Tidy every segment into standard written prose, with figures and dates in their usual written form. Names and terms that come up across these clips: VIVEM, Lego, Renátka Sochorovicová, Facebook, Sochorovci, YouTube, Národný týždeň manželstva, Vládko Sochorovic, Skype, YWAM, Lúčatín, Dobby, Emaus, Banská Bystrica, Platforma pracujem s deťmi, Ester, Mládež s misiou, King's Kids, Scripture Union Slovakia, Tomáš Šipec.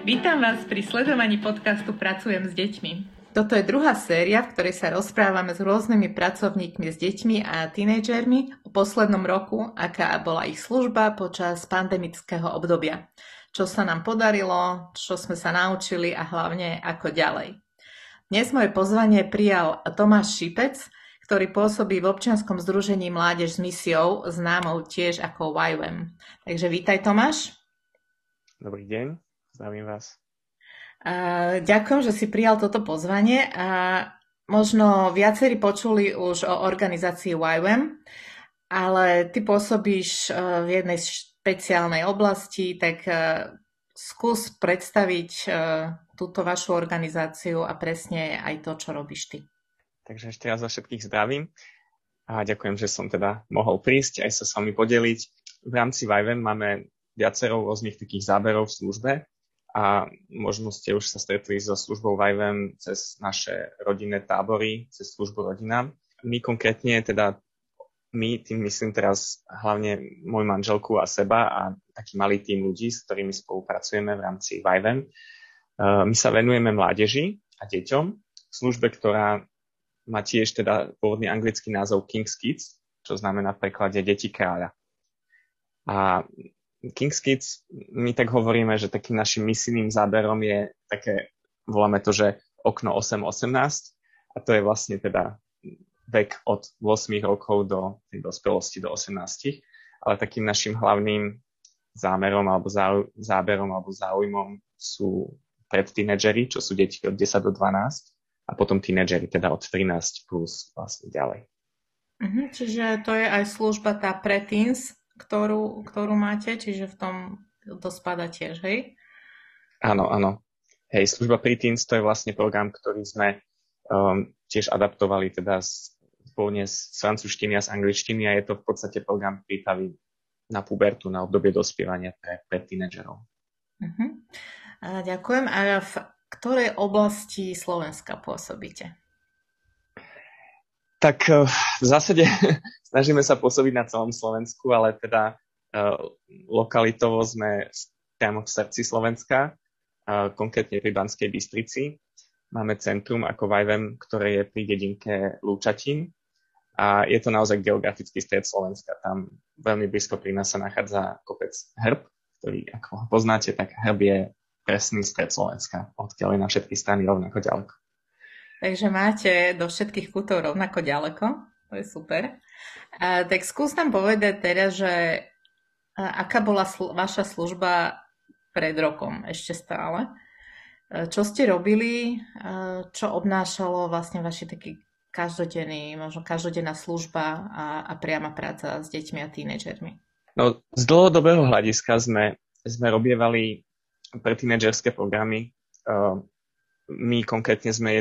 Vítam vás pri sledovaní podcastu Pracujem s deťmi. Toto je druhá séria, v ktorej sa rozprávame s rôznymi pracovníkmi s deťmi a tínejdžermi o poslednom roku, aká bola ich služba počas pandemického obdobia. Čo sa nám podarilo, čo sme sa naučili a hlavne ako ďalej. Dnes moje pozvanie prijal Tomáš Šipec, ktorý pôsobí v občianskom združení Mládež s misiou, známou tiež ako YWAM. Takže vítaj, Tomáš. Dobrý deň. Zdravím vás. Ďakujem, že si prijal toto pozvanie. Možno viacerí počuli už o organizácii YWAM, ale ty pôsobíš v jednej špeciálnej oblasti, tak skús predstaviť túto vašu organizáciu a presne aj to, čo robíš ty. Takže ešte raz za všetkých zdravím a ďakujem, že som teda mohol prísť aj sa s vami podeliť. V rámci YWAM máme viacero rôznych takých záberov v službe, a možno ste už sa stretli so službou VIVEM cez naše rodinné tábory, cez službu rodinám. My konkrétne, teda my, tým myslím teraz hlavne moju manželku a seba a taký malý tím ľudí, s ktorými spolupracujeme v rámci VIVEM. My sa venujeme mládeži a deťom, službe, ktorá má tiež teda pôvodný anglický názov King's Kids, čo znamená v preklade deti kráľa. A King's Kids, my tak hovoríme, že takým našim misijným záberom je také, voláme to, že okno 8-18 a to je vlastne teda vek od 8 rokov do dospelosti, do 18, ale takým našim hlavným zámerom alebo záberom alebo záujmom sú predtínedžeri, čo sú deti od 10 do 12 a potom tínedžeri teda od 13 plus vlastne ďalej. Čiže to je aj služba tá pre teens, ktorú máte, čiže v tom to spada tiež, hej? Áno, áno. Hej, služba pri teens to je vlastne program, ktorý sme tiež adaptovali teda spolne s francúzštiny a s angličtiny a je to v podstate program prípravy na pubertu, na obdobie dospievania pre tínedžerov. Uh-huh. A ďakujem. A v ktorej oblasti Slovenska pôsobíte? Tak v zásade snažíme sa pôsobiť na celom Slovensku, ale teda lokalitovo sme priamo v srdci Slovenska, konkrétne pri Banskej Bystrici. Máme centrum ako VIVEM, ktoré je pri dedinke Lúčatín a je to naozaj geografický stred Slovenska. Tam veľmi blízko pri nás sa nachádza kopec Hrb, ktorý, ako ho poznáte, tak Hrb je presný stred Slovenska, odkiaľ je na všetky strany rovnako ďaleko. Takže máte do všetkých kútov rovnako ďaleko. To je super. Tak skús nám povedať teraz, že aká bola vaša služba pred rokom ešte stále. Čo ste robili? Čo obnášalo vlastne vaši taký každodenný, možno každodenná služba a priama práca s deťmi a tínedžermi? No, z dlhodobého hľadiska sme robievali pre tínedžerské programy. My konkrétne sme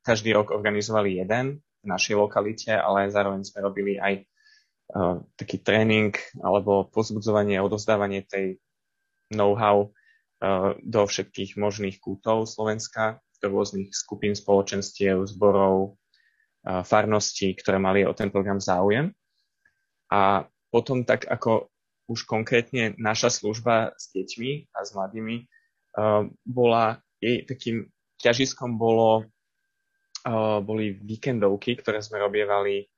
každý rok organizovali jeden v našej lokalite, ale zároveň sme robili aj taký tréning alebo pozbudzovanie a odovzdávanie tej know-how do všetkých možných kútov Slovenska, do rôznych skupín, spoločenstiev, zborov, farností, ktoré mali o ten program záujem. A potom tak ako už konkrétne naša služba s deťmi a s mladými bola... jej takým ťažiskom boli víkendovky, ktoré sme robievali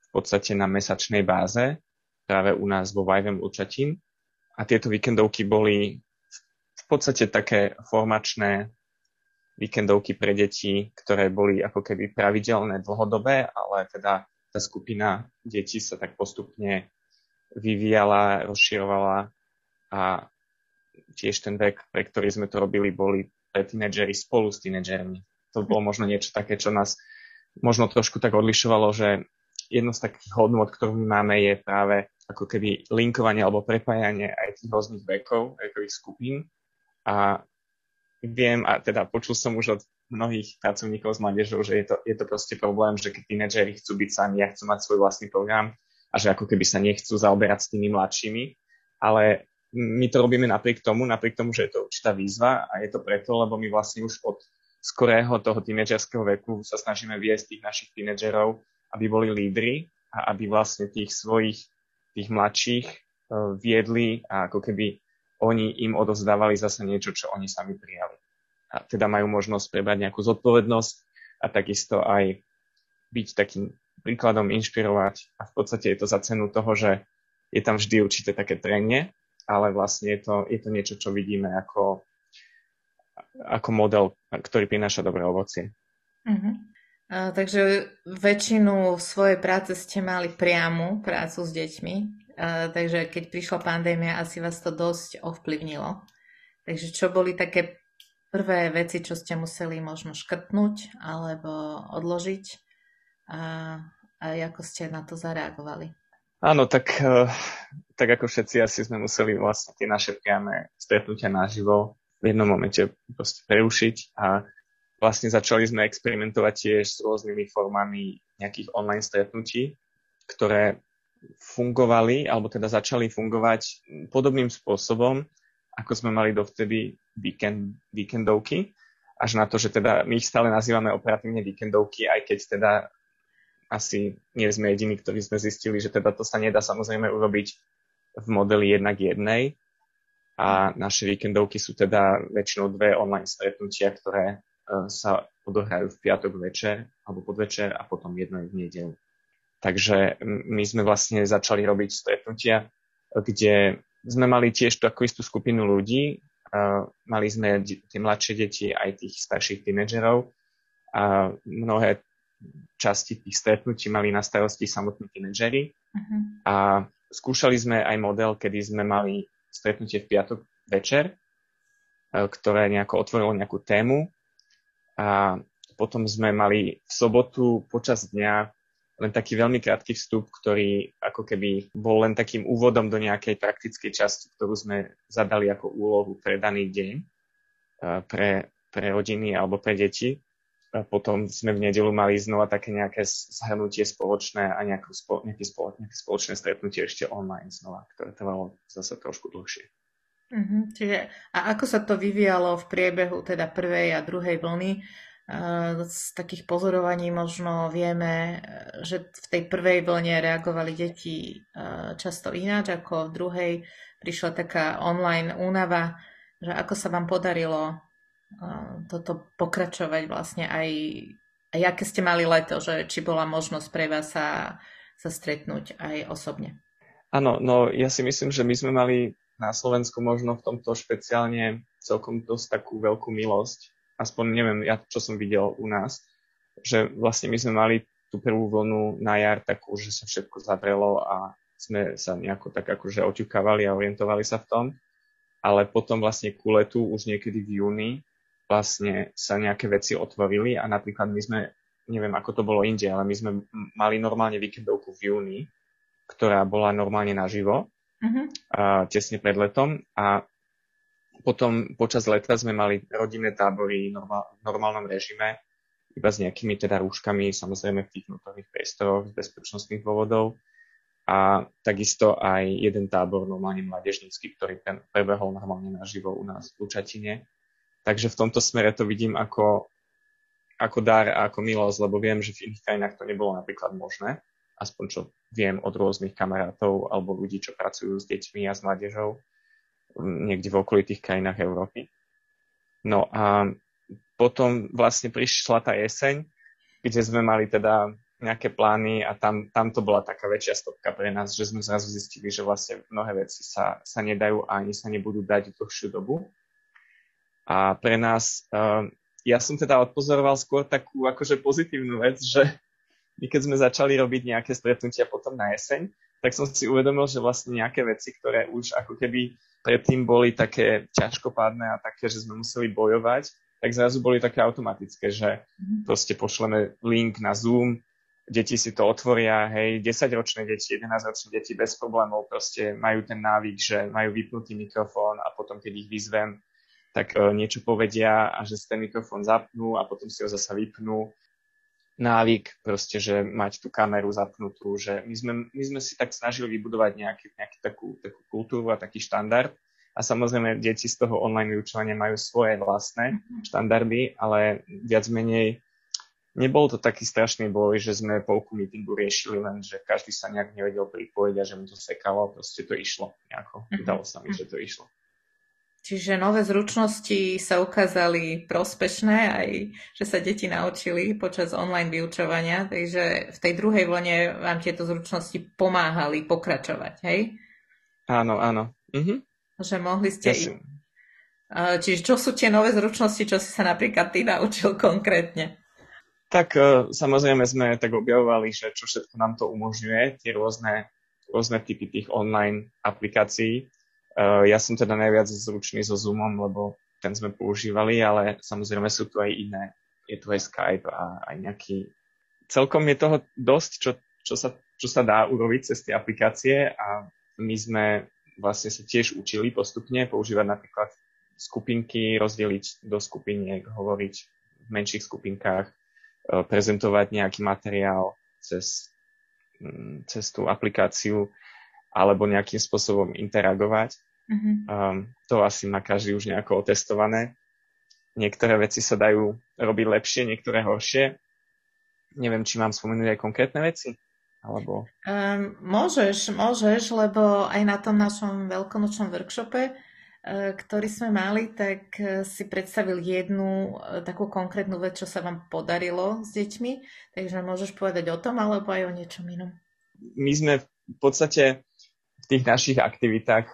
v podstate na mesačnej báze, práve u nás vo YWAM Lúčatín. A tieto víkendovky boli v podstate také formačné víkendovky pre deti, ktoré boli ako keby pravidelné dlhodobé, ale teda tá skupina detí sa tak postupne vyvíjala, rozširovala a tiež ten vek, pre ktorý sme to robili, boli tínedžeri spolu s tínedžermi. To bolo možno niečo také, čo nás možno trošku tak odlišovalo, že jedno z takých hodnôt, ktorú my máme, je práve ako keby linkovanie alebo prepájanie aj tých rôznych vekov, vekových skupín. A viem, a teda počul som už od mnohých pracovníkov s mládežou, že je to proste problém, že keď tínedžeri chcú byť sami a chcú mať svoj vlastný program a že ako keby sa nechcú zaoberať s tými mladšími, ale my to robíme napriek tomu, že je to určitá výzva a je to preto, lebo my vlastne už od skorého toho tínedžerského veku sa snažíme viesť tých našich tínedžerov, aby boli lídri a aby vlastne tých mladších viedli a ako keby oni im odovzdávali zase niečo, čo oni sami prijali. A teda majú možnosť prebrať nejakú zodpovednosť a takisto aj byť takým príkladom, inšpirovať. A v podstate je to za cenu toho, že je tam vždy určité také trenie, ale vlastne je to niečo, čo vidíme ako model, ktorý prináša dobré ovocie. Mhm. Takže väčšinu svojej práce ste mali priamu prácu s deťmi, takže keď prišla pandémia, asi vás to dosť ovplyvnilo. Takže čo boli také prvé veci, čo ste museli možno škrtnúť alebo odložiť a ako ste na to zareagovali? Áno, tak ako všetci asi sme museli vlastne tie naše priame stretnutia naživo v jednom momente proste prerušiť a vlastne začali sme experimentovať tiež s rôznymi formami nejakých online stretnutí, ktoré fungovali, alebo teda začali fungovať podobným spôsobom, ako sme mali dovtedy víkendovky, až na to, že teda my ich stále nazývame operatívne víkendovky, aj keď teda asi nie sme jediní, ktorí sme zistili, že teda to sa nedá samozrejme urobiť v modeli 1:1 a naše víkendovky sú teda väčšinou 2 online stretnutia, ktoré sa odohrajú v piatok večer alebo podvečer a potom jedno v nedeľu. Takže my sme vlastne začali robiť stretnutia, kde sme mali tiež takú istú skupinu ľudí. Mali sme tie mladšie deti aj tých starších tínedžerov a mnohé časti tých stretnutí mali na starosti samotní tínedžeri. Uh-huh. A skúšali sme aj model, kedy sme mali stretnutie v piatok večer, ktoré nejako otvorilo nejakú tému. A potom sme mali v sobotu počas dňa len taký veľmi krátky vstup, ktorý ako keby bol len takým úvodom do nejakej praktickej časti, ktorú sme zadali ako úlohu pre daný deň, pre rodiny alebo pre deti. A potom sme v nedeľu mali znova také nejaké zhrnutie spoločné a nejaké spoločné stretnutie ešte online znova, ktoré trvalo zase trošku dlhšie. Mhm, čiže, a ako sa to vyvíjalo v priebehu teda prvej a druhej vlny? Z takých pozorovaní možno vieme, že v tej prvej vlne reagovali deti často ináč, ako v druhej prišla taká online únava, že ako sa vám podarilo toto pokračovať vlastne aj aké ste mali leto, že či bola možnosť pre vás sa stretnúť aj osobne? Áno, no ja si myslím, že my sme mali na Slovensku možno v tomto špeciálne celkom dosť takú veľkú milosť. Aspoň neviem, čo som videl u nás, že vlastne my sme mali tú prvú vlnu na jar takú, že sa všetko zavrelo a sme sa nejako tak akože oťukávali a orientovali sa v tom. Ale potom vlastne ku letu už niekedy v júni vlastne sa nejaké veci otvorili a napríklad my sme, neviem ako to bolo inde, ale my sme mali normálne víkendovku v júni, ktorá bola normálne naživo. Tesne pred letom a potom počas leta sme mali rodinné tábory v normálnom režime iba s nejakými teda rúškami, samozrejme v tých vnútorných priestoroch z bezpečnostných dôvodov a takisto aj jeden tábor normálne mládežnícky, ktorý prebehol normálne naživo u nás v Lúčatine. Takže v tomto smere to vidím ako dar a ako milosť, lebo viem, že v iných krajinách to nebolo napríklad možné, aspoň čo viem od rôznych kamarátov alebo ľudí, čo pracujú s deťmi a s mládežou niekde v okolitých krajinách Európy. No a potom vlastne prišla tá jeseň, kde sme mali teda nejaké plány a tam to bola taká väčšia stopka pre nás, že sme zrazu zistili, že vlastne mnohé veci sa nedajú a ani sa nebudú dať dlhšiu dobu. A pre nás, ja som teda odpozoroval skôr takú akože pozitívnu vec, že my keď sme začali robiť nejaké stretnutia potom na jeseň, tak som si uvedomil, že vlastne nejaké veci, ktoré už ako keby predtým boli také ťažkopádne a také, že sme museli bojovať, tak zrazu boli také automatické, že proste pošleme link na Zoom, deti si to otvoria, hej, 10-ročné deti, 11-ročné deti bez problémov proste majú ten návyk, že majú vypnutý mikrofón a potom, keď ich vyzvem, tak niečo povedia a že si ten mikrofón zapnú a potom si ho zasa vypnú. Návyk proste, že mať tú kameru zapnutú, že my sme si tak snažili vybudovať nejakú takú kultúru a taký štandard a samozrejme deti z toho online vyučovania majú svoje vlastné štandardy, ale viac menej nebol to taký strašný boj, že sme polku meetingu riešili len, že každý sa nejak nevedel pripojiť a že mu to sekalo, proste to išlo nejako, vydalo sa mi, že to išlo. Čiže nové zručnosti sa ukázali prospešné, aj že sa deti naučili počas online vyučovania, takže v tej druhej vlne vám tieto zručnosti pomáhali pokračovať, hej? Áno, áno. Mhm. Že mohli ste... Čiže čo sú tie nové zručnosti, čo si sa napríklad ty naučil konkrétne? Tak samozrejme sme tak objavovali, že čo všetko nám to umožňuje, tie rôzne typy tých online aplikácií. Ja som teda najviac zručný so Zoomom, lebo ten sme používali, ale samozrejme sú tu aj iné. Je tu aj Skype a aj nejaký... Celkom je toho dosť, čo sa dá urobiť cez tie aplikácie a my sme vlastne sa tiež učili postupne používať napríklad skupinky, rozdeliť do skupiniek, hovoriť v menších skupinkách, prezentovať nejaký materiál cez tú aplikáciu alebo nejakým spôsobom interagovať. Mm-hmm. To asi má každý už nejako otestované. Niektoré veci sa dajú robiť lepšie, niektoré horšie. Neviem, či mám spomenúť aj konkrétne veci? Alebo... Môžeš, lebo aj na tom našom veľkonočnom workshope, ktorý sme mali, tak si predstavil jednu takú konkrétnu vec, čo sa vám podarilo s deťmi. Takže môžeš povedať o tom, alebo aj o niečom inom. My sme v podstate... v tých našich aktivitách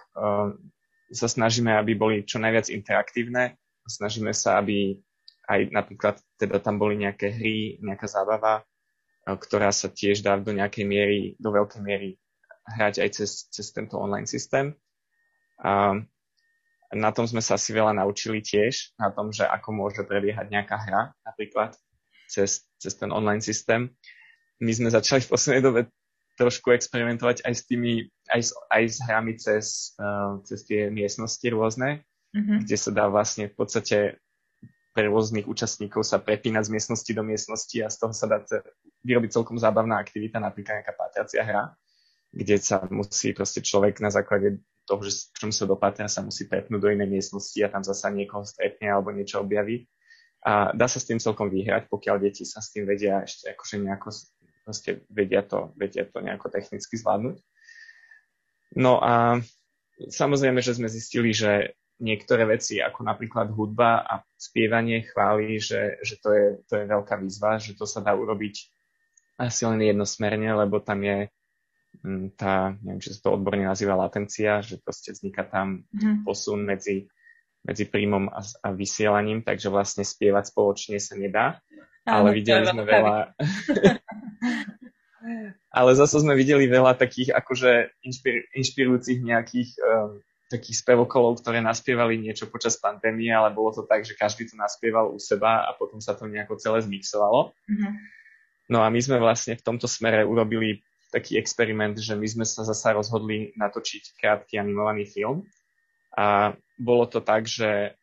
sa snažíme, aby boli čo najviac interaktívne. Snažíme sa, aby aj napríklad teda tam boli nejaké hry, nejaká zábava, ktorá sa tiež dá do nejakej miery, do veľkej miery hrať aj cez tento online systém. Na tom sme sa asi veľa naučili tiež, na tom, že ako môže prebiehať nejaká hra, napríklad cez ten online systém. My sme začali v poslednej dobe trošku experimentovať aj s tými, aj s hrami cez tie miestnosti rôzne, kde sa dá vlastne v podstate pre rôznych účastníkov sa prepínať z miestnosti do miestnosti a z toho sa dá vyrobiť celkom zábavná aktivita, napríklad nejaká pátracia hra, kde sa musí proste človek na základe toho, že čom sa dopátra, sa musí prepnúť do inej miestnosti a tam zasa niekoho stretne alebo niečo objaví. A dá sa s tým celkom vyhrať, pokiaľ deti sa s tým vedia ešte akože nejako... proste vedia to nejako technicky zvládnuť. No a samozrejme, že sme zistili, že niektoré veci, ako napríklad hudba a spievanie, chváli, že to je veľká výzva, že to sa dá urobiť asi len jednosmerne, lebo tam je tá, neviem, či sa to odborne nazýva latencia, že proste vzniká tam posun medzi príjmom a vysielaním, takže vlastne spievať spoločne sa nedá. Ale zase sme videli veľa takých akože inšpirujúcich nejakých takých spevokolov, ktoré naspievali niečo počas pandémie, ale bolo to tak, že každý to naspieval u seba a potom sa to nejako celé zmixovalo. Mm-hmm. No a my sme vlastne v tomto smere urobili taký experiment, že my sme sa zasa rozhodli natočiť krátky animovaný film a bolo to tak, že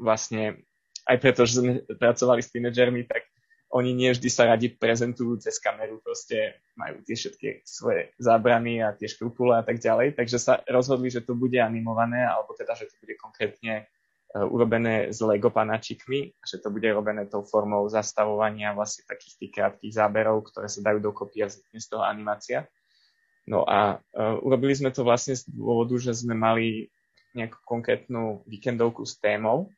vlastne aj preto, že sme pracovali s tínedžermi, tak oni nie vždy sa radi prezentujú cez kameru, proste majú tie všetky svoje zábrany a tie škrupule a tak ďalej, takže sa rozhodli, že to bude animované, alebo teda, že to bude konkrétne urobené s Lego panačikmi, že to bude robené tou formou zastavovania vlastne takých tých krátkých záberov, ktoré sa dajú dokopy a vznikne z toho animácia. No a urobili sme to vlastne z dôvodu, že sme mali nejakú konkrétnu víkendovku s témou,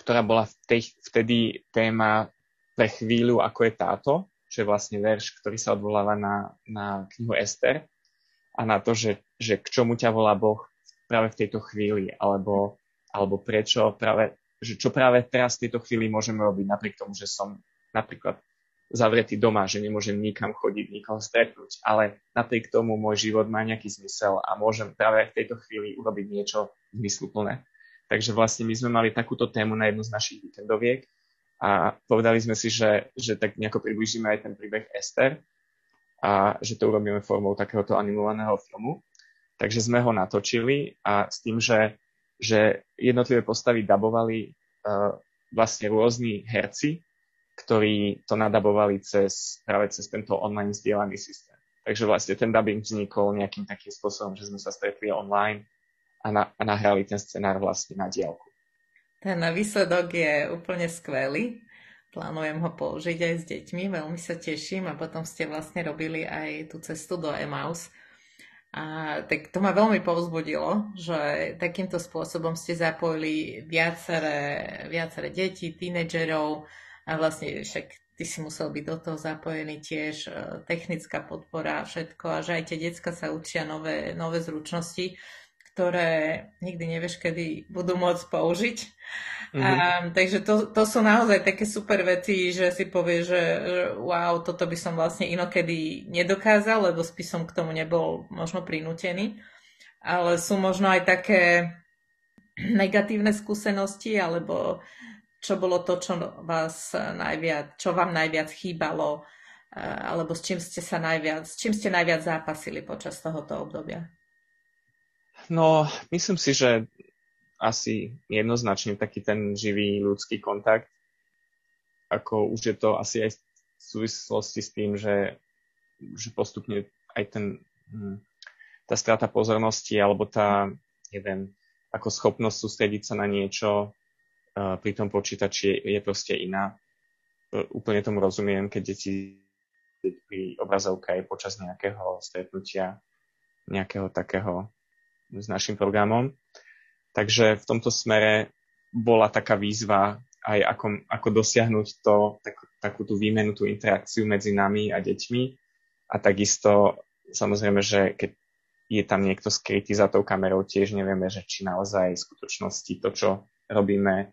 ktorá bola vtedy téma pre chvíľu, ako je táto, čo je vlastne verš, ktorý sa odvoláva na knihu Ester a na to, že k čomu ťa volá Boh práve v tejto chvíli, alebo prečo práve, že čo práve teraz v tejto chvíli môžeme robiť, napriek tomu, že som napríklad zavretý doma, že nemôžem nikam chodiť, nikoho stretnúť, ale napriek tomu môj život má nejaký zmysel a môžem práve v tejto chvíli urobiť niečo zmysluplné. Takže vlastne my sme mali takúto tému na jednu z našich víkendoviek a povedali sme si, že tak nejako priblížime aj ten príbeh Ester a že to urobíme formou takéhoto animovaného filmu. Takže sme ho natočili a s tým, že jednotlivé postavy dabovali vlastne rôzni herci, ktorí to nadabovali práve cez tento online zdieľaný systém. Takže vlastne ten dubbing vznikol nejakým takým spôsobom, že sme sa stretli online a nahrali ten scenár vlastne na diaľku. Ten výsledok je úplne skvelý. Plánujem ho použiť aj s deťmi, veľmi sa teším a potom ste vlastne robili aj tú cestu do Emaus. A tak to ma veľmi povzbudilo, že takýmto spôsobom ste zapojili viaceré deti, tínedžerov a vlastne však ty si musel byť do toho zapojený tiež, technická podpora a všetko, a že aj tie decka sa učia nové zručnosti, ktoré nikdy nevieš, kedy budú môcť použiť. Takže to sú naozaj také super veci, že si povieš, že wow, toto by som vlastne inokedy nedokázal, lebo spisom k tomu nebol možno prinútený. Ale sú možno aj také negatívne skúsenosti, alebo čo bolo to, čo vám najviac chýbalo, alebo s čím ste najviac zápasili počas tohoto obdobia? No, myslím si, že asi jednoznačne taký ten živý ľudský kontakt. Ako už je to asi aj v súvislosti s tým, že postupne aj tá strata pozornosti alebo ako schopnosť sústrediť sa na niečo pri tom počítači je proste iná. Úplne tomu rozumiem, keď deti pri obrazovke aj počas nejakého stretnutia, nejakého takého s našim programom. Takže v tomto smere bola taká výzva aj ako dosiahnuť takú tú výmenu, tú interakciu medzi nami a deťmi. A takisto samozrejme, že keď je tam niekto skrytý za tou kamerou, tiež nevieme, že či naozaj v skutočnosti to, čo robíme,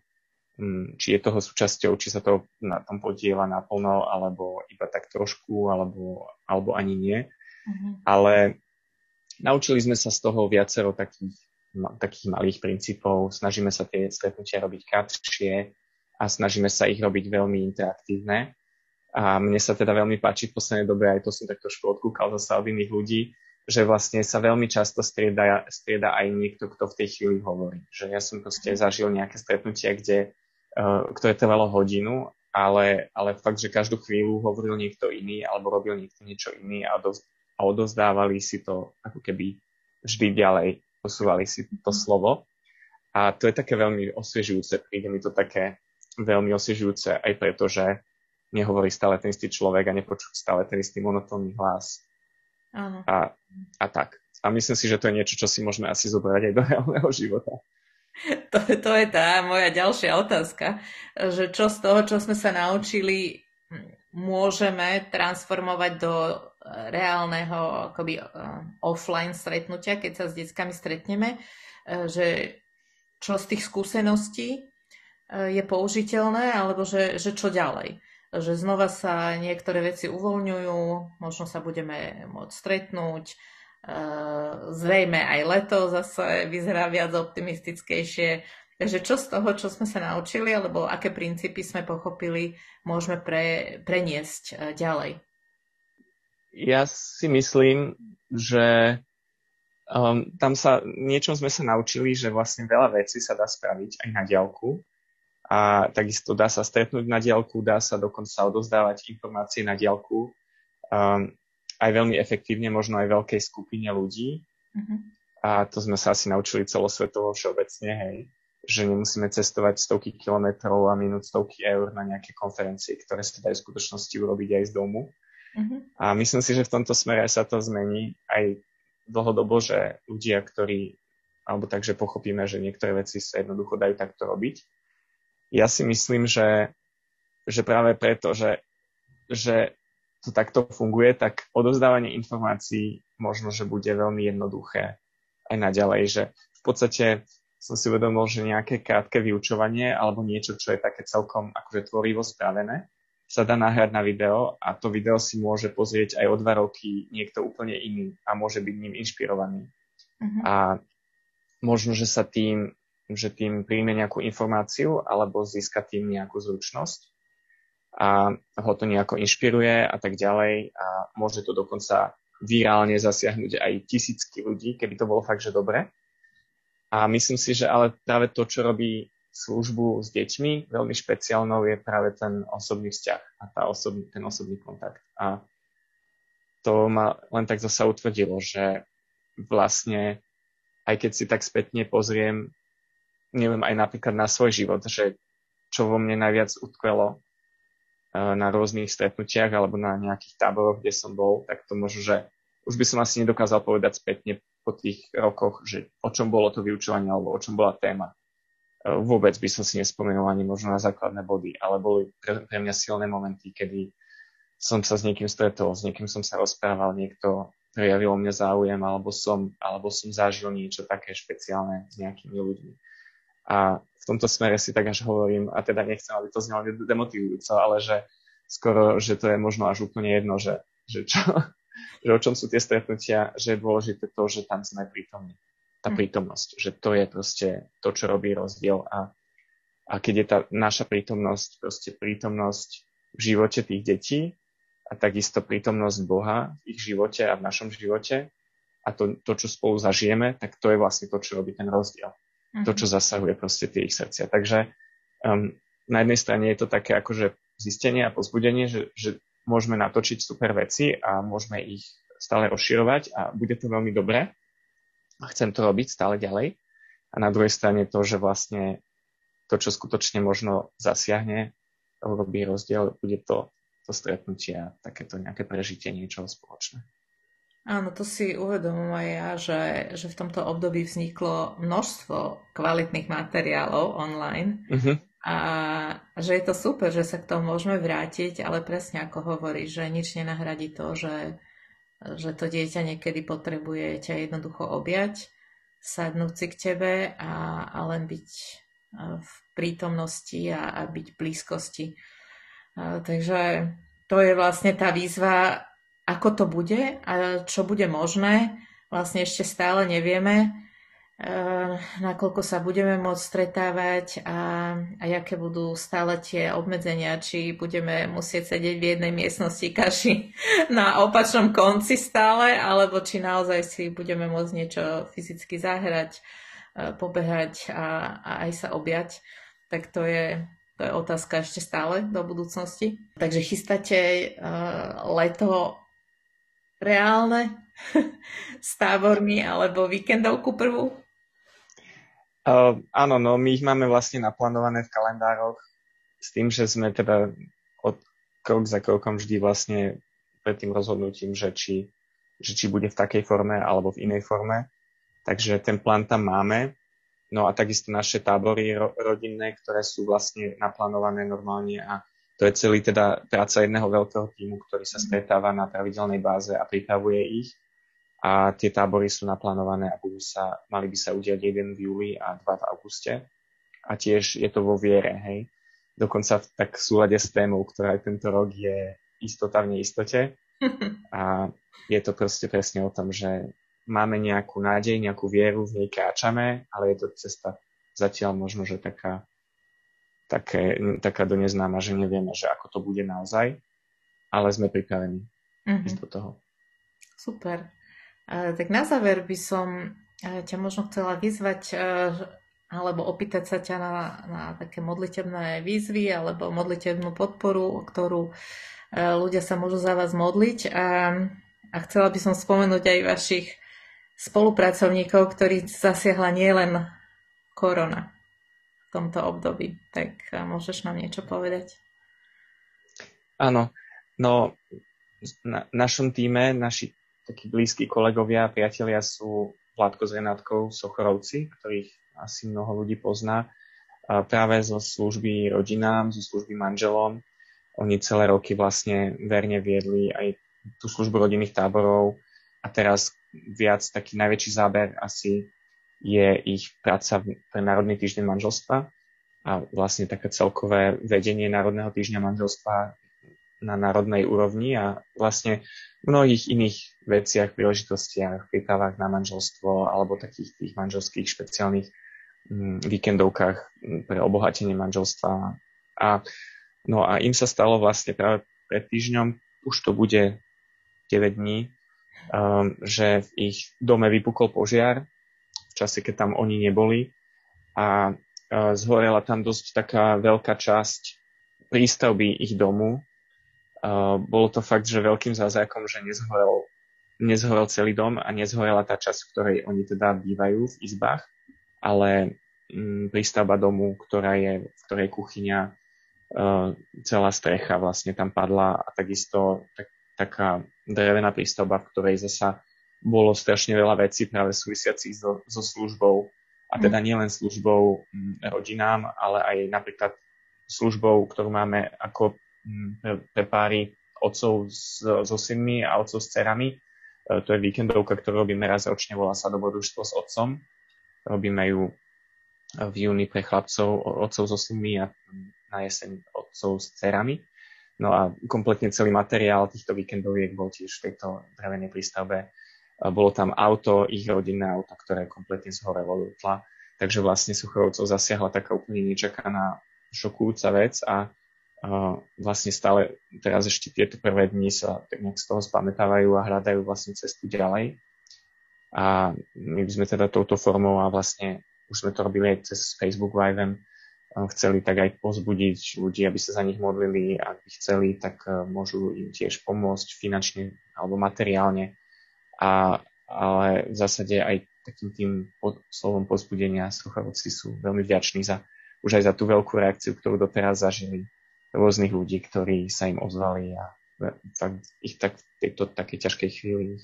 či je toho súčasťou, či sa to na tom podiela naplno, alebo iba tak trošku, alebo ani nie. Ale naučili sme sa z toho viacero takých malých princípov. Snažíme sa tie stretnutia robiť krátšie a snažíme sa ich robiť veľmi interaktívne. A mne sa teda veľmi páči v poslednej dobe, aj to som tak trošku odkúkal zase od iných ľudí, že vlastne sa veľmi často strieda aj niekto, kto v tej chvíli hovorí. Že ja som proste zažil nejaké stretnutia, ktoré trvalo hodinu, ale fakt, že každú chvíľu hovoril niekto iný alebo robil niekto niečo iný a odozdávali si to ako keby vždy ďalej, posúvali si to slovo. A to je také veľmi osviežujúce, príde mi to také veľmi osviežujúce aj preto, že nehovorí stále ten istý človek a nepočuť stále ten istý monotónny hlas. A tak. A myslím si, že to je niečo, čo si môžeme asi zobrať aj do reálneho života. To je tá moja ďalšia otázka, že čo z toho, čo sme sa naučili, môžeme transformovať do reálneho akoby offline stretnutia, keď sa s deckami stretneme, že čo z tých skúseností je použiteľné, alebo že čo ďalej. Že znova sa niektoré veci uvoľňujú, možno sa budeme môcť stretnúť, zrejme aj leto zase vyzerá viac optimistickejšie. Takže čo z toho, čo sme sa naučili, alebo aké princípy sme pochopili, môžeme preniesť ďalej? Ja si myslím, že niečom sme sa naučili, že vlastne veľa vecí sa dá spraviť aj na diaľku. A takisto dá sa stretnúť na diaľku, dá sa dokonca odozdávať informácie na diaľku. Aj veľmi efektívne, možno aj veľkej skupine ľudí. A to sme sa asi naučili celosvetovo všeobecne, hej. Že nemusíme cestovať stovky kilometrov a minút stovky eur na nejaké konferencie, ktoré sa dajú v skutočnosti urobiť aj z domu. A myslím si, že v tomto smere sa to zmení aj dlhodobo, že ľudia, že pochopíme, že niektoré veci sa jednoducho dajú takto robiť. Ja si myslím, že práve preto, že to takto funguje, tak odovzdávanie informácií možno, že bude veľmi jednoduché aj naďalej, že v podstate som si uvedomil, že nejaké krátke vyučovanie alebo niečo, čo je také celkom akože tvorivo spravené, sa dá nahrať na video a to video si môže pozrieť aj o 2 roky niekto úplne iný a môže byť ním inšpirovaný. A možno, že sa tým príjme nejakú informáciu alebo získa tým nejakú zručnosť a ho to nejako inšpiruje a tak ďalej a môže to dokonca virálne zasiahnuť aj tisícky ľudí, keby to bolo fakt, že dobre. A myslím si, že ale práve to, čo robí službu s deťmi, veľmi špeciálnou je práve ten osobný vzťah a ten osobný kontakt. A to ma len tak zasa utvrdilo, že vlastne, aj keď si tak spätne pozriem, neviem, aj napríklad na svoj život, že čo vo mne najviac utkvelo na rôznych stretnutiach alebo na nejakých táboroch, kde som bol, tak to možno, že už by som asi nedokázal povedať spätne po tých rokoch, že o čom bolo to vyučovanie alebo o čom bola téma. Vôbec by som si nespomenul ani možno na základné body, ale boli pre mňa silné momenty, kedy som sa s niekým stretol, s niekým som sa rozprával, niekto prejavil o mňa záujem, alebo som zažil niečo také špeciálne s nejakými ľuďmi. A v tomto smere si tak až hovorím, a teda nechcem, aby to znelo demotivujúco, ale že skoro, že to je možno až úplne jedno, že o čom sú tie stretnutia, že je dôležité to, že tam sme prítomní. Tá prítomnosť, že to je proste to, čo robí rozdiel. A keď je tá naša prítomnosť, proste prítomnosť v živote tých detí a takisto prítomnosť Boha v ich živote a v našom živote a to, čo spolu zažijeme, tak to je vlastne to, čo robí ten rozdiel. To, čo zasahuje proste tie ich srdcia. Takže na jednej strane je to také akože zistenie a povzbudenie, že môžeme natočiť super veci a môžeme ich stále rozširovať a bude to veľmi dobré a chcem to robiť stále ďalej. A na druhej strane to, že vlastne to, čo skutočne možno zasiahne, robí rozdiel, bude to stretnutie a takéto nejaké prežitie niečoho spoločné. Áno, to si uvedomujem aj ja, že v tomto období vzniklo množstvo kvalitných materiálov online a že je to super, že sa k tomu môžeme vrátiť, ale presne ako hovoríš, že nič nenahradí to, že to dieťa niekedy potrebuje ťa jednoducho objať, sadnúť si k tebe a len byť v prítomnosti a byť v blízkosti. Takže to je vlastne tá výzva, ako to bude a čo bude možné, vlastne ešte stále nevieme, nakoľko sa budeme môcť stretávať a aké budú stále tie obmedzenia, či budeme musieť sedieť v jednej miestnosti každý na opačnom konci stále, alebo či naozaj si budeme môcť niečo fyzicky zahrať, pobehať a aj sa objať, tak to je otázka ešte stále do budúcnosti. Takže chystáte leto reálne s tábormi alebo víkendovku prvú? Áno, no my ich máme vlastne naplánované v kalendároch s tým, že sme teda od krok za krokom vždy vlastne pred tým rozhodnutím, že či bude v takej forme alebo v inej forme. Takže ten plán tam máme. No a takisto naše tábory rodinné, ktoré sú vlastne naplánované normálne a to je celý teda práca jedného veľkého tímu, ktorý sa stretáva na pravidelnej báze a pripravuje ich. A tie tábory sú naplánované a mali by sa udiať jeden v júli a dva v auguste. A tiež je to vo viere, hej. Dokonca tak v súlade s témou, ktorá aj tento rok je istota v neistote. A je to proste presne o tom, že máme nejakú nádej, nejakú vieru, v nej kráčame, ale je to cesta zatiaľ možno, že taká do neznáma, že nevieme, že ako to bude naozaj, ale sme pripravení ísť do toho. Super. Tak na záver by som ťa možno chcela vyzvať alebo opýtať sa ťa na také modlitebné výzvy alebo modlitebnú podporu, o ktorú ľudia sa môžu za vás modliť a chcela by som spomenúť aj vašich spolupracovníkov, ktorých zasiahla nielen korona v tomto období. Tak môžeš nám niečo povedať? Áno, no na našom tíme, naši takí blízki kolegovia a priatelia sú Vládko s Renátkou Sochorovci, ktorých asi mnoho ľudí pozná, práve zo služby rodinám, zo služby manželom. Oni celé roky vlastne verne viedli aj tú službu rodinných táborov a teraz viac taký najväčší záber asi je ich práca pre Národný týždeň manželstva a vlastne také celkové vedenie Národného týždňa manželstva na národnej úrovni a vlastne v mnohých iných veciach, príležitostiach, prípravách na manželstvo alebo takých tých manželských špeciálnych víkendovkách pre obohatenie manželstva. No a im sa stalo vlastne práve pred týždňom, už to bude 9 dní, že v ich dome vypukol požiar v čase, keď tam oni neboli a zhorela tam dosť taká veľká časť prístavby ich domu. Bolo to fakt, že veľkým zázrakom, že nezhorel celý dom a nezhorela tá časť, v ktorej oni teda bývajú v izbách, ale prístavba domu, v ktorej kuchyňa, celá strecha vlastne tam padla a takisto taká drevená prístavba, v ktorej zasa bolo strašne veľa vecí práve súvisiacich so službou. A teda nielen službou rodinám, ale aj napríklad službou, ktorú máme ako pre páry otcov so synmi a otcov s dcerami. To je víkendovka, ktorú robíme raz ročne, volá sa Dobrodružstvo s otcom. Robíme ju v júni pre chlapcov, otcov so synmi a na jeseň otcov s dcerami. No a kompletne celý materiál týchto víkendoviek bol tiež v tejto drevenej prístavbe. Bolo tam auto, ich rodinné auto, ktoré kompletne zhorelo do tla. Takže vlastne Sochorovcov zasiahla taká úplne nečakaná šokujúca vec a vlastne stále teraz ešte tieto prvé dni sa z toho spamätávajú a hľadajú vlastne cestu ďalej. A my by sme teda touto formou a vlastne už sme to robili aj cez Facebook VIVEM, chceli tak aj pozbudiť ľudí, aby sa za nich modlili, ak by chceli, tak môžu im tiež pomôcť finančne alebo materiálne. Ale v zásade aj takým tým slovom pozbudenia Sochorovci sú veľmi vďační za, už aj za tú veľkú reakciu, ktorú doteraz zažili rôznych ľudí, ktorí sa im ozvali a fakt ich tak v tejto takej ťažkej chvíli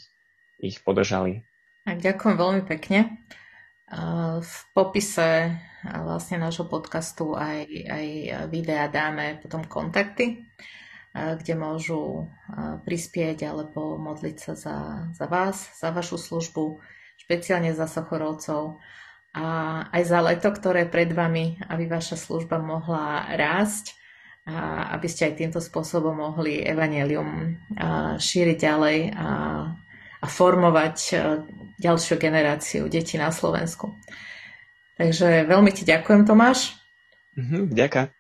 ich podržali. A ďakujem veľmi pekne. V popise vlastne nášho podcastu aj videa dáme potom kontakty, kde môžu prispieť alebo modliť sa za vás, za vašu službu, špeciálne za Sochorovcov a aj za leto, ktoré pred vami, aby vaša služba mohla rásť a aby ste aj týmto spôsobom mohli evanjelium šíriť ďalej a formovať ďalšiu generáciu detí na Slovensku. Takže veľmi ti ďakujem, Tomáš. Ďakujem.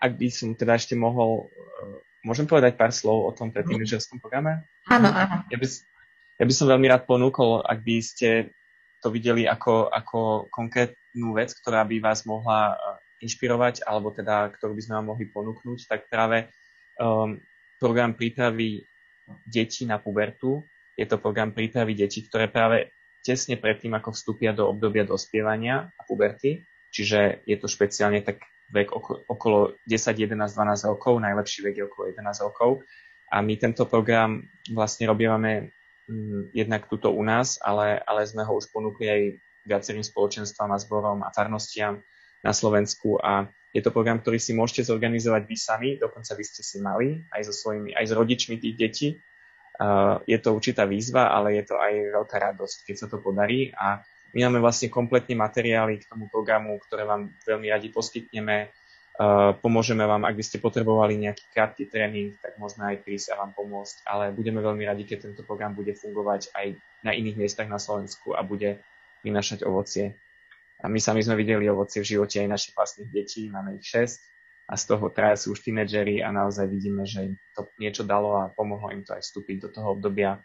Ak by som teda ešte mohol... Môžem povedať pár slov o tom predtým lyžiarskom programe? Áno. Ja by som veľmi rád ponúkol, ak by ste to videli ako konkrétnu vec, ktorá by vás mohla inšpirovať, alebo teda, ktorú by sme vám mohli ponúknuť, tak práve program prípravy detí na pubertu. Je to program prípravy detí, ktoré práve tesne predtým, ako vstúpia do obdobia dospievania a puberty, čiže je to špeciálne tak vek okolo 10, 11, 12 rokov, najlepší vek je okolo 11 rokov. A my tento program vlastne robívame jednak tuto u nás, ale sme ho už ponúkli aj viacerým spoločenstvom a zborom a farnostiam na Slovensku. A je to program, ktorý si môžete zorganizovať vy sami, dokonca vy ste si mali, aj s rodičmi tých detí. Je to určitá výzva, ale je to aj veľká radosť, keď sa to podarí. A my máme vlastne kompletne materiály k tomu programu, ktoré vám veľmi radi poskytneme. Pomôžeme vám, ak by ste potrebovali nejaký krátky tréning, tak môžeme aj prísť a vám pomôcť. Ale budeme veľmi radi, keď tento program bude fungovať aj na iných miestach na Slovensku a bude vynášať ovocie. A my sami sme videli ovocie v živote aj našich vlastných detí. Máme ich 6 a z toho teraz sú už tínedžeri a naozaj vidíme, že im to niečo dalo a pomohlo im to aj vstúpiť do toho obdobia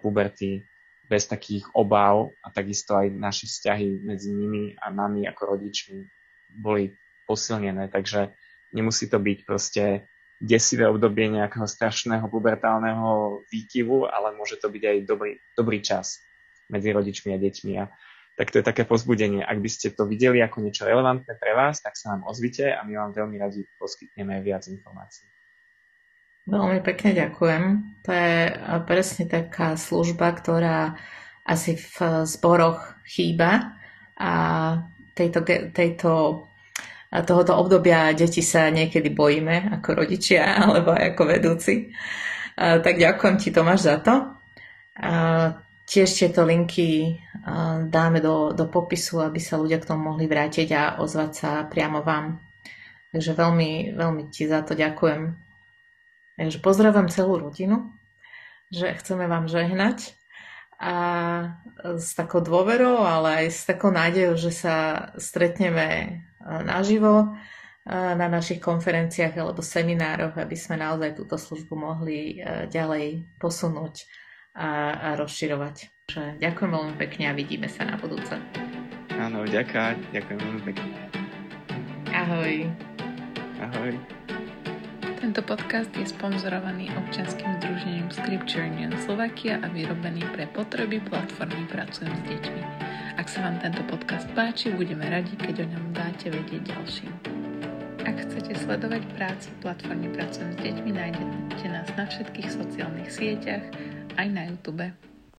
puberty bez takých obáv a takisto aj naše vzťahy medzi nimi a nami ako rodičmi boli posilnené. Takže nemusí to byť proste desivé obdobie nejakého strašného pubertálneho výkyvu, ale môže to byť aj dobrý čas medzi rodičmi a deťmi. A tak to je také povzbudenie. Ak by ste to videli ako niečo relevantné pre vás, tak sa nám ozvite a my vám veľmi radi poskytneme viac informácií. Veľmi pekne ďakujem. To je presne taká služba, ktorá asi v zboroch chýba a tohoto obdobia deti sa niekedy bojíme ako rodičia alebo aj ako vedúci. Tak ďakujem ti, Tomáš, za to. Tiež tieto linky dáme do popisu, aby sa ľudia k tomu mohli vrátiť a ozvať sa priamo vám. Takže veľmi, veľmi ti za to ďakujem. Takže pozdravujem celú rodinu, že chceme vám žehnať a s takou dôverou, ale aj s takou nádejou, že sa stretneme naživo na našich konferenciách alebo seminároch, aby sme naozaj túto službu mohli ďalej posunúť a rozširovať. Ďakujem veľmi pekne a vidíme sa na budúce. Áno, ďakujem veľmi pekne. Ahoj. Ahoj. Tento podcast je sponzorovaný občianskym združením Scripture Union Slovakia a vyrobený pre potreby platformy Pracujem s deťmi. Ak sa vám tento podcast páči, budeme radi, keď o ňom dáte vedieť ďalším. Ak chcete sledovať prácu Platformy pracujem s deťmi, nájdete nás na všetkých sociálnych sieťach, aj na YouTube.